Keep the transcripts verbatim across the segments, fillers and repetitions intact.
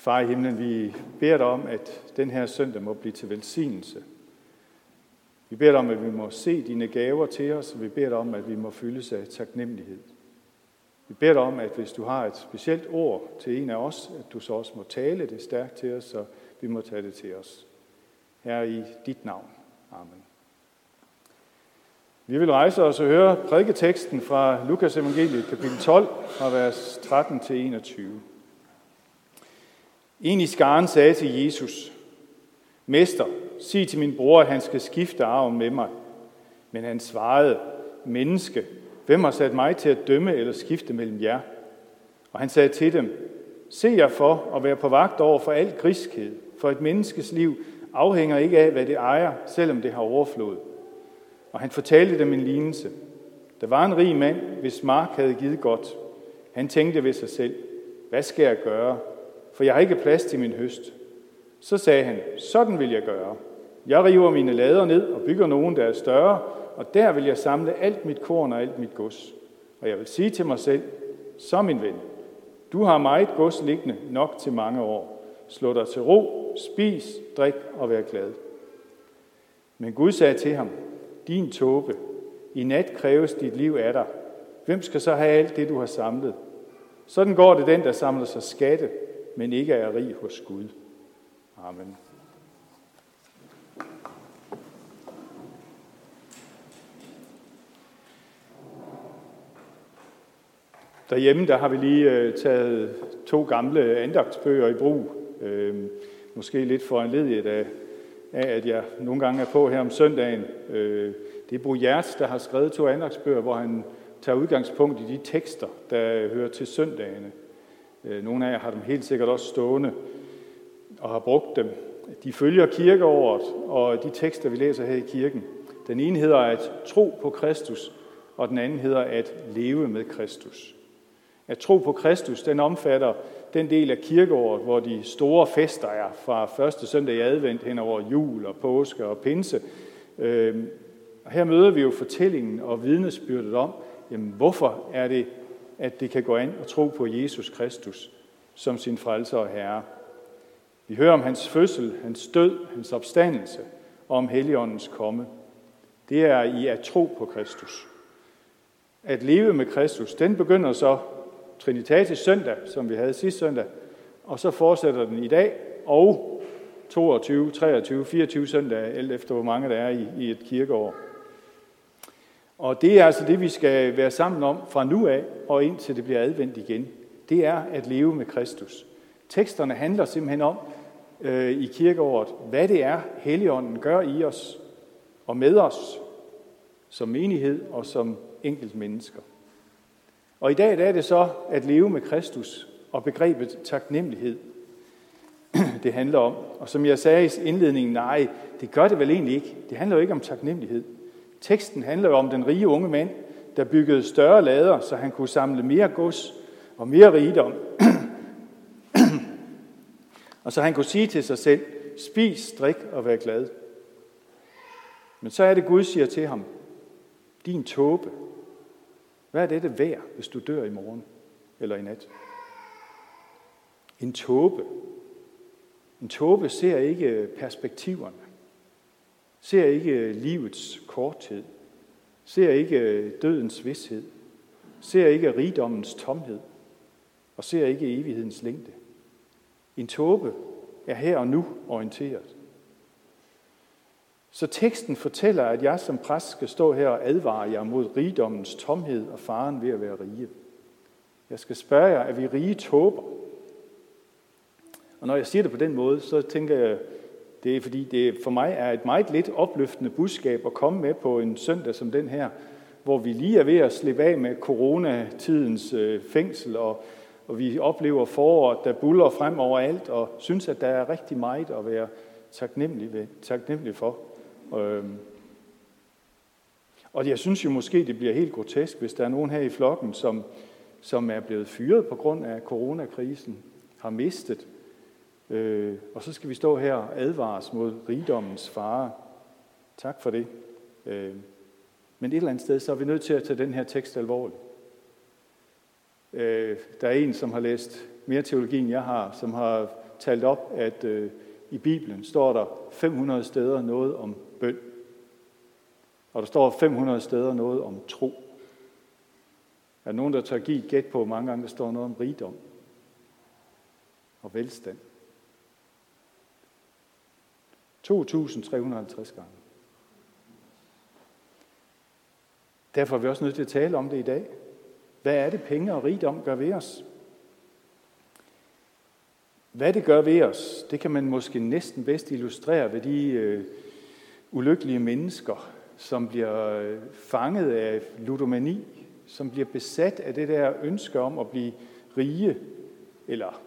Far i himlen, vi beder dig om, at den her søndag må blive til velsignelse. Vi beder dig om, at vi må se dine gaver til os, og vi beder dig om, at vi må fyldes af taknemmelighed. Vi beder dig om, at hvis du har et specielt ord til en af os, at du så også må tale det stærkt til os, så vi må tage det til os. Herre, i dit navn. Amen. Vi vil rejse os og høre prædiketeksten fra Lukas evangeliet, kapitel tolv, fra vers tretten til enogtyve. En i skaren sagde til Jesus: Mester, sig til min bror, at han skal skifte arven med mig. Men han svarede: Menneske, hvem har sat mig til at dømme eller skifte mellem jer? Og han sagde til dem: Se jer for at være på vagt over for al griskhed, for et menneskes liv afhænger ikke af, hvad det ejer, selvom det har overflod. Og han fortalte dem en lignelse. Der var en rig mand, hvis mark havde givet godt. Han tænkte ved sig selv: Hvad skal jeg gøre? For jeg har ikke plads til min høst. Så sagde han: Sådan vil jeg gøre. Jeg river mine lader ned og bygger nogen, der er større, og der vil jeg samle alt mit korn og alt mit gods. Og jeg vil sige til mig selv: Så min ven, du har meget gods liggende nok til mange år. Slå dig til ro, spis, drik og vær glad. Men Gud sagde til ham: Din tåbe, i nat kræves dit liv af dig. Hvem skal så have alt det, du har samlet? Sådan går det den, der samler sig skatte, men ikke er rig hos Gud. Amen. Derhjemme der har vi lige taget to gamle andagtsbøger i brug. Måske lidt foranlediget af, at jeg nogle gange er på her om søndagen. Det er Bo Jers, der har skrevet to andagtsbøger, hvor han tager udgangspunkt i de tekster, der hører til søndagene. Nogle af jer har dem helt sikkert også stående og har brugt dem. De følger kirkeåret og de tekster, vi læser her i kirken. Den ene hedder at tro på Kristus, og den anden hedder at leve med Kristus. At tro på Kristus, den omfatter den del af kirkeåret, hvor de store fester er fra første søndag i advent hen over jul og påske og pinse. Her møder vi jo fortællingen og vidnesbyrdet om, jamen, hvorfor er det, at det kan gå an at tro på Jesus Kristus som sin frelser og herre. Vi hører om hans fødsel, hans død, hans opstandelse og om Helligåndens komme. Det er i at tro på Kristus. At leve med Kristus, den begynder så Trinitas søndag, som vi havde sidste søndag, og så fortsætter den i dag og toogtyve, treogtyve, fireogtyve søndage, alt efter hvor mange der er i, i et kirkeår. Og det er altså det, vi skal være sammen om fra nu af og indtil det bliver advendt igen. Det er at leve med Kristus. Teksterne handler simpelthen om øh, i kirkeåret, hvad det er, Helligånden gør i os og med os som menighed og som enkelt mennesker. Og i dag der er det så at leve med Kristus og begrebet taknemmelighed, det handler om. Og som jeg sagde i indledningen, nej, det gør det vel egentlig ikke. Det handler jo ikke om taknemmelighed. Teksten handler jo om den rige unge mand, der byggede større lader, så han kunne samle mere gods og mere rigdom. Og så han kunne sige til sig selv: Spis, drik og vær glad. Men så er det, Gud siger til ham: Din tåbe, hvad er dette værd, hvis du dør i morgen eller i nat? En tåbe. En tåbe ser ikke perspektiverne. Ser ikke livets korthed, ser ikke dødens vished, ser ikke rigdommens tomhed, og ser ikke evighedens længde. En tåbe er her og nu orienteret. Så teksten fortæller, at jeg som præst skal stå her og advare jer mod rigdommens tomhed og faren ved at være rige. Jeg skal spørge jer, er vi rige tåber? Og når jeg siger det på den måde, så tænker jeg, det er fordi, det for mig er et meget lidt opløftende budskab at komme med på en søndag som den her, hvor vi lige er ved at slippe af med coronatidens fængsel, og, og vi oplever foråret, der buller frem over alt, og synes, at der er rigtig meget at være taknemmelig, ved, taknemmelig for. Og jeg synes jo måske, det bliver helt grotesk, hvis der er nogen her i flokken, som, som er blevet fyret på grund af coronakrisen, har mistet. Øh, og så skal vi stå her og advares mod rigdommens fare. Tak for det. Øh, men et eller andet sted, så er vi nødt til at tage den her tekst alvorligt. Øh, der er en, som har læst mere teologi, end jeg har, som har talt op, at øh, i Bibelen står der fem hundrede steder noget om bøn. Og der står fem hundrede steder noget om tro. Er nogen, der tør give et gæt på, mange gange der står noget om rigdom og velstand. to tusind tre hundrede og halvtreds gange. Derfor er vi også nødt til at tale om det i dag. Hvad er det, penge og rigdom gør ved os? Hvad det gør ved os, det kan man måske næsten bedst illustrere ved de øh, ulykkelige mennesker, som bliver fanget af ludomani, som bliver besat af det der ønske om at blive rige, eller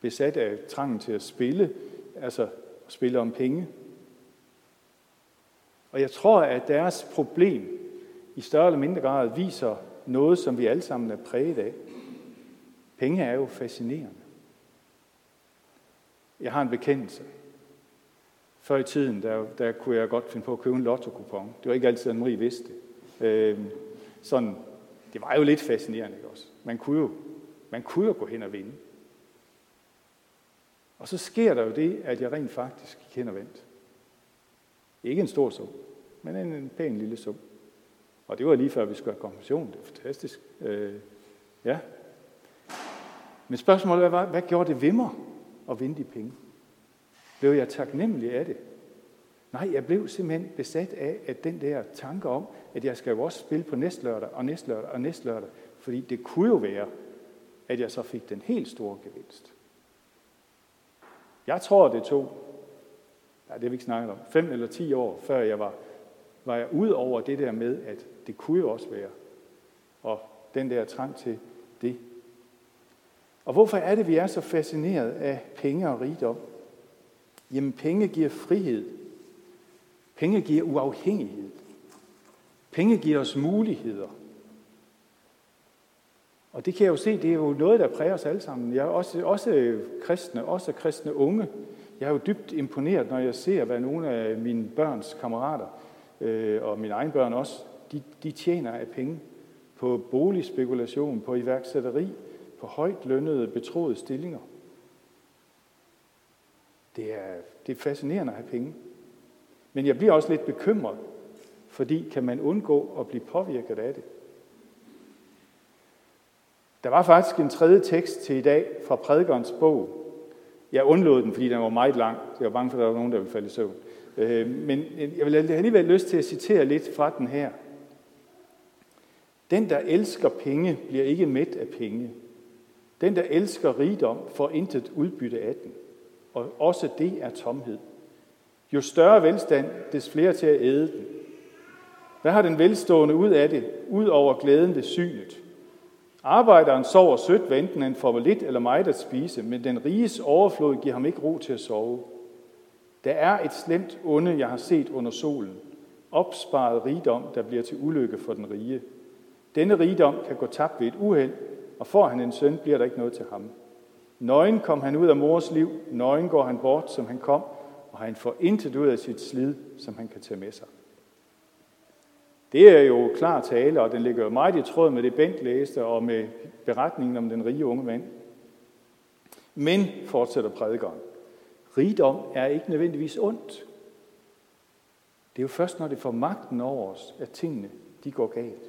besat af trangen til at spille, altså spille om penge. Og jeg tror, at deres problem i større eller mindre grad viser noget, som vi alle sammen er præget af. Penge er jo fascinerende. Jeg har en bekendelse. Før i tiden, der, der kunne jeg godt finde på at købe en lottokupon. Det var ikke altid, at Marie vidste det. Øh, sådan, det var jo lidt fascinerende, ikke også? Man kunne jo, man kunne jo gå hen og vinde. Og så sker der jo det, at jeg rent faktisk gik hen og vandt. Ikke en stor sum, men en, en pæn lille sum. Og det var lige før, vi skulle have konfirmation. Det er fantastisk. Øh, ja. Men spørgsmålet var, hvad gjorde det ved mig at vinde de penge? Blev jeg taknemmelig af det? Nej, jeg blev simpelthen besat af, at den der tanke om, at jeg skal jo også spille på næste lørdag, og næste lørdag, og næste lørdag. Fordi det kunne jo være, at jeg så fik den helt store gevinst. Jeg tror, det tog, ja, det har vi ikke snakket om, fem eller ti år, før jeg var, var jeg ud over det der med, at det kunne jo også være. Og den der trang til det. Og hvorfor er det, vi er så fascineret af penge og rigdom? Jamen, penge giver frihed. Penge giver uafhængighed. Penge giver os muligheder. Og det kan jeg jo se, det er jo noget, der præger os alle sammen. Jeg er også, også kristne, også kristne unge. Jeg er jo dybt imponeret, når jeg ser, hvad nogle af mine børns kammerater, øh, og mine egne børn også, de, de tjener af penge på boligspekulation, på iværksætteri, på højt lønnede, betroede stillinger. Det er, det er fascinerende at have penge. Men jeg bliver også lidt bekymret, fordi kan man undgå at blive påvirket af det? Der var faktisk en tredje tekst til i dag fra prædikerens bog. Jeg undlod den, fordi den var meget lang. Jeg var bange for, at der var nogen, der ville falde i søvn. Men jeg vil alligevel lyst til at citere lidt fra den her. Den, der elsker penge, bliver ikke mæt af penge. Den, der elsker rigdom, får intet udbytte af den. Og også det er tomhed. Jo større velstand, des flere til at æde den. Hvad har den velstående ud af det, ud over glæden ved synet? Arbejderen sover sødt, hvad enten han får lidt eller meget at spise, men den riges overflod giver ham ikke ro til at sove. Der er et slemt onde, jeg har set under solen. Opsparet rigdom, der bliver til ulykke for den rige. Denne rigdom kan gå tabt ved et uheld, og får han en søn, bliver der ikke noget til ham. Nøgen kom han ud af mors liv, nøgen går han bort, som han kom, og han får intet ud af sit slid, som han kan tage med sig. Det er jo klar tale, og den ligger jo meget i tråd med det Bent læste, og med beretningen om den rige unge mand. Men, fortsætter prædikeren, rigdom er ikke nødvendigvis ondt. Det er jo først, når det får magten over os, at tingene de går galt.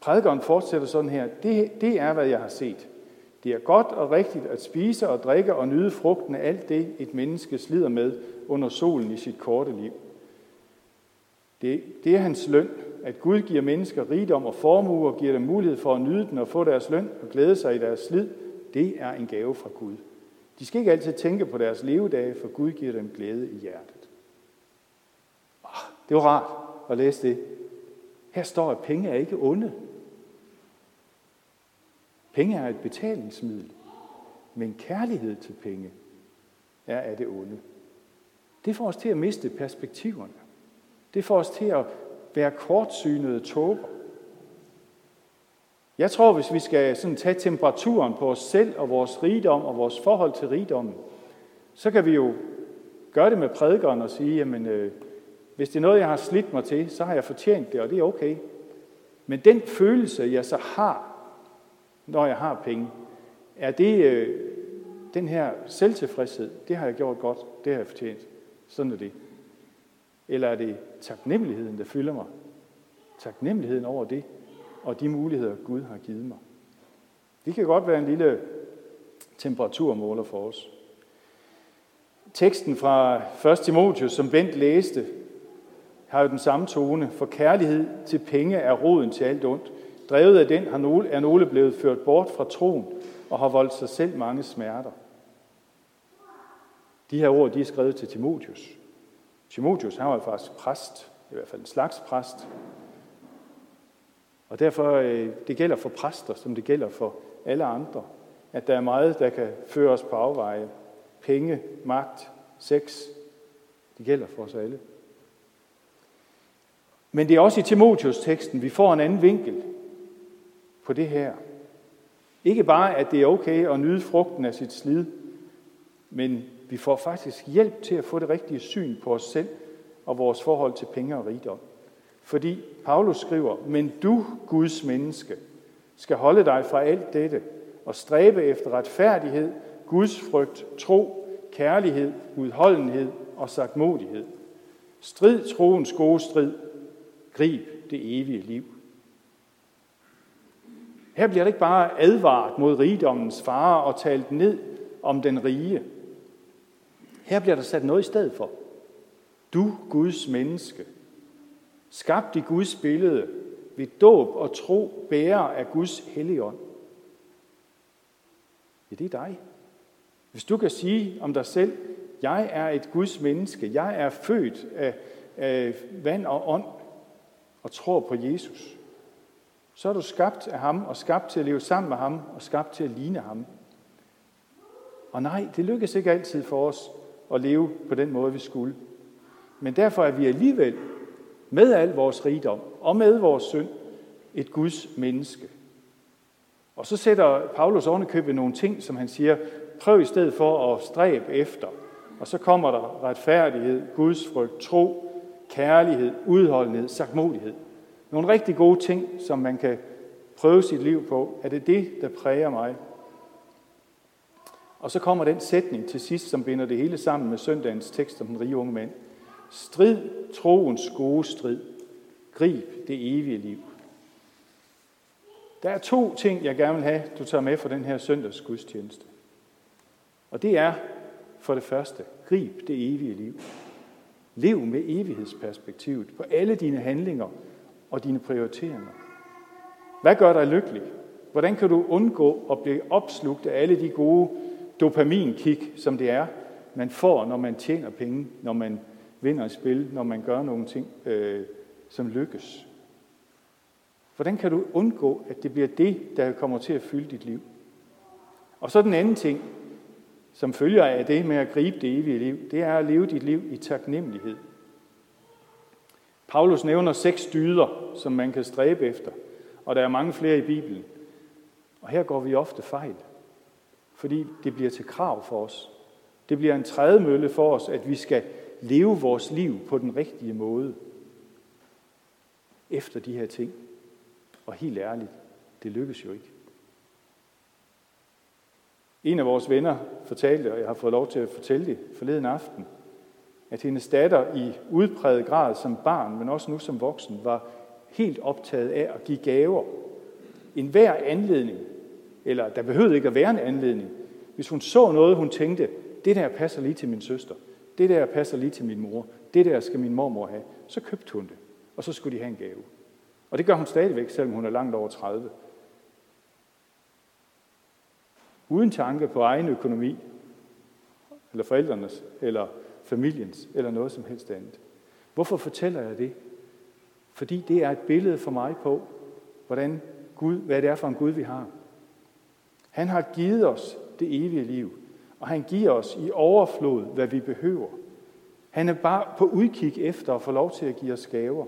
Prædikeren fortsætter sådan her, det, det er, hvad jeg har set. Det er godt og rigtigt at spise og drikke og nyde frugten af alt det, et menneske slider med under solen i sit korte liv. Det, det er hans løn, at Gud giver mennesker rigdom og formue og giver dem mulighed for at nyde den og få deres løn og glæde sig i deres slid. Det er en gave fra Gud. De skal ikke altid tænke på deres levedage, for Gud giver dem glæde i hjertet. Det var rart at læse det. Her står, at penge er ikke onde. Penge er et betalingsmiddel, men kærlighed til penge er af det onde. Det får os til at miste perspektiverne. Det får os til at være kortsynede tåber. Jeg tror, hvis vi skal sådan tage temperaturen på os selv og vores rigdom og vores forhold til rigdommen, så kan vi jo gøre det med prædikeren og sige, jamen, øh, hvis det er noget, jeg har slidt mig til, så har jeg fortjent det, og det er okay. Men den følelse, jeg så har, når jeg har penge, Er det øh, den her selvtilfredshed, det har jeg gjort godt, det har jeg fortjent, sådan er det. Eller er det taknemmeligheden, der fylder mig? Taknemmeligheden over det, og de muligheder, Gud har givet mig. Det kan godt være en lille temperaturmåler for os. Teksten fra første Timotheus, som Bent læste, har jo den samme tone. For kærlighed til penge er roden til alt ondt. Drevet af den er nogle blevet ført bort fra troen og har voldt sig selv mange smerter. De her ord, de er skrevet til Timotheus. Timotheus, han var faktisk præst, i hvert fald en slags præst. Og derfor, det gælder for præster, som det gælder for alle andre, at der er meget, der kan føre os på afveje. Penge, magt, sex, det gælder for os alle. Men det er også i Timotheus-teksten, vi får en anden vinkel på det her. Ikke bare, at det er okay at nyde frugten af sit slid, men vi får faktisk hjælp til at få det rigtige syn på os selv og vores forhold til penge og rigdom. Fordi Paulus skriver, men du, Guds menneske, skal holde dig fra alt dette og stræbe efter retfærdighed, Guds frygt, tro, kærlighed, udholdenhed og sagtmodighed. Strid troens gode strid, grib det evige liv. Her bliver det ikke bare advaret mod rigdommens farer og talt ned om den rige. Her bliver der sat noget i stedet for. Du, Guds menneske, skabt i Guds billede, ved dåb og tro, bærer af Guds Helligånd. Ja, det er dig. Hvis du kan sige om dig selv, jeg er et Guds menneske, jeg er født af, af vand og ånd og tror på Jesus, så er du skabt af ham og skabt til at leve sammen med ham og skabt til at ligne ham. Og nej, det lykkes ikke altid for os at leve på den måde, vi skulle. Men derfor er vi alligevel med al vores rigdom og med vores synd et Guds menneske. Og så sætter Paulus ovenikøbet nogle ting, som han siger, prøv i stedet for at stræbe efter. Og så kommer der retfærdighed, Guds frygt, tro, kærlighed, udholdenhed, sagtmodighed. Nogle rigtig gode ting, som man kan prøve sit liv på. Er det det, der præger mig? Og så kommer den sætning til sidst, som binder det hele sammen med søndagens tekst om den rige unge mand. Strid troens gode strid. Grib det evige liv. Der er to ting, jeg gerne vil have, du tager med fra den her søndags gudstjeneste. Og det er for det første, grib det evige liv. Lev med evighedsperspektivet på alle dine handlinger og dine prioriteringer. Hvad gør dig lykkelig? Hvordan kan du undgå at blive opslugt af alle de gode dopaminkick, som det er, man får, når man tjener penge, når man vinder et spil, når man gør nogle ting, øh, som lykkes? Hvordan kan du undgå, at det bliver det, der kommer til at fylde dit liv? Og så den anden ting, som følger af det med at gribe det evige liv, det er at leve dit liv i taknemmelighed. Paulus nævner seks dyder, som man kan stræbe efter, og der er mange flere i Bibelen. Og her går vi ofte fejl, fordi det bliver til krav for os. Det bliver en trædemølle for os, at vi skal leve vores liv på den rigtige måde efter de her ting. Og helt ærligt, det lykkes jo ikke. En af vores venner fortalte, og jeg har fået lov til at fortælle det forleden aften, at hendes datter i udpræget grad som barn, men også nu som voksen, var helt optaget af at give gaver. En hver anledning, eller der behøvede ikke at være en anledning. Hvis hun så noget, hun tænkte, det der passer lige til min søster, det der passer lige til min mor, det der skal min mormor have, så købte hun det, og så skulle de have en gave. Og det gør hun stadigvæk, selvom hun er langt over tredive. Uden tanke på egen økonomi, eller forældrenes, eller familiens, eller noget som helst andet. Hvorfor fortæller jeg det? Fordi det er et billede for mig på, hvordan Gud, hvad det er for en Gud, vi har. Han har givet os det evige liv, og han giver os i overflod, hvad vi behøver. Han er bare på udkig efter at få lov til at give os gaver.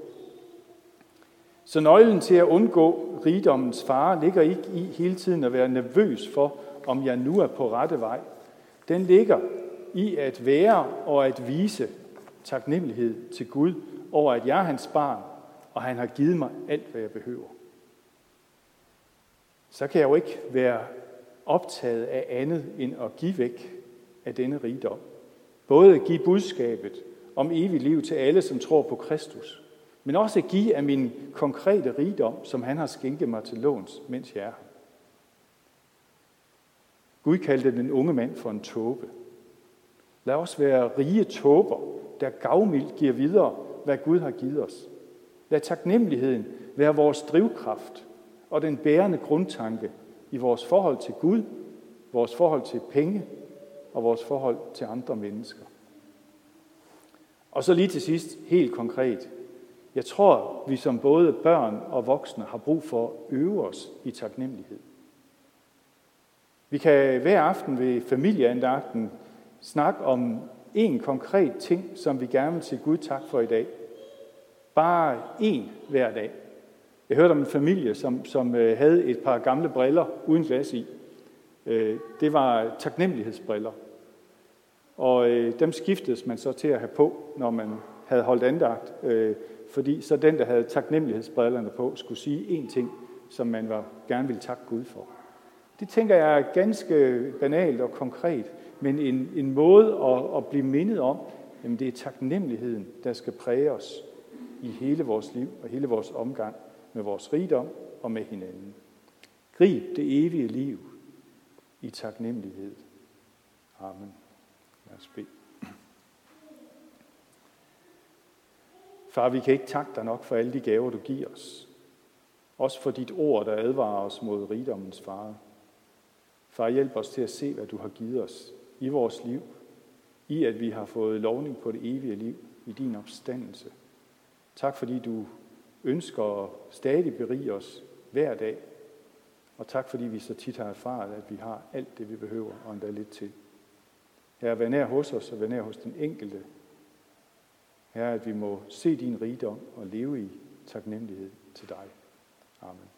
Så nøglen til at undgå rigdommens fare ligger ikke i hele tiden at være nervøs for, om jeg nu er på rette vej. Den ligger i at være og at vise taknemmelighed til Gud over, at jeg er hans barn, og han har givet mig alt, hvad jeg behøver. Så kan jeg jo ikke være optaget af andet end at give væk af denne rigdom. Både at give budskabet om evigt liv til alle, som tror på Kristus, men også at give af min konkrete rigdom, som han har skænket mig til låns, mens jeg er her. Gud kaldte den unge mand for en tåbe. Lad os være rige tåber, der gavmildt giver videre, hvad Gud har givet os. Lad taknemmeligheden være vores drivkraft og den bærende grundtanke i vores forhold til Gud, vores forhold til penge og vores forhold til andre mennesker. Og så lige til sidst, helt konkret. Jeg tror, vi som både børn og voksne har brug for at øve os i taknemmelighed. Vi kan hver aften ved familieandagten snakke om en konkret ting, som vi gerne vil sige Gud tak for i dag. Bare én hver dag. Jeg hørte om en familie, som, som havde et par gamle briller uden glas i. Det var taknemmelighedsbriller. Og dem skiftedes man så til at have på, når man havde holdt andagt. Fordi så den, der havde taknemmelighedsbrillerne på, skulle sige én ting, som man var, gerne ville takke Gud for. Det tænker jeg er ganske banalt og konkret, men en, en måde at, at blive mindet om, jamen det er taknemmeligheden, der skal præge os i hele vores liv og hele vores omgang med vores rigdom og med hinanden. Grib det evige liv i taknemmelighed. Amen. Lad os bede. Far, vi kan ikke takke dig nok for alle de gaver, du giver os. Også for dit ord, der advarer os mod rigdommens fare. Far, hjælp os til at se, hvad du har givet os i vores liv, i at vi har fået lovning på det evige liv, i din opstandelse. Tak, fordi du ønsker at stadig berige os hver dag, og tak, fordi vi så tit har erfaret, at vi har alt det, vi behøver, og endda lidt til. Herre, vær nær hos os, og vær nær hos den enkelte. Herre, at vi må se din rigdom og leve i taknemmelighed til dig. Amen.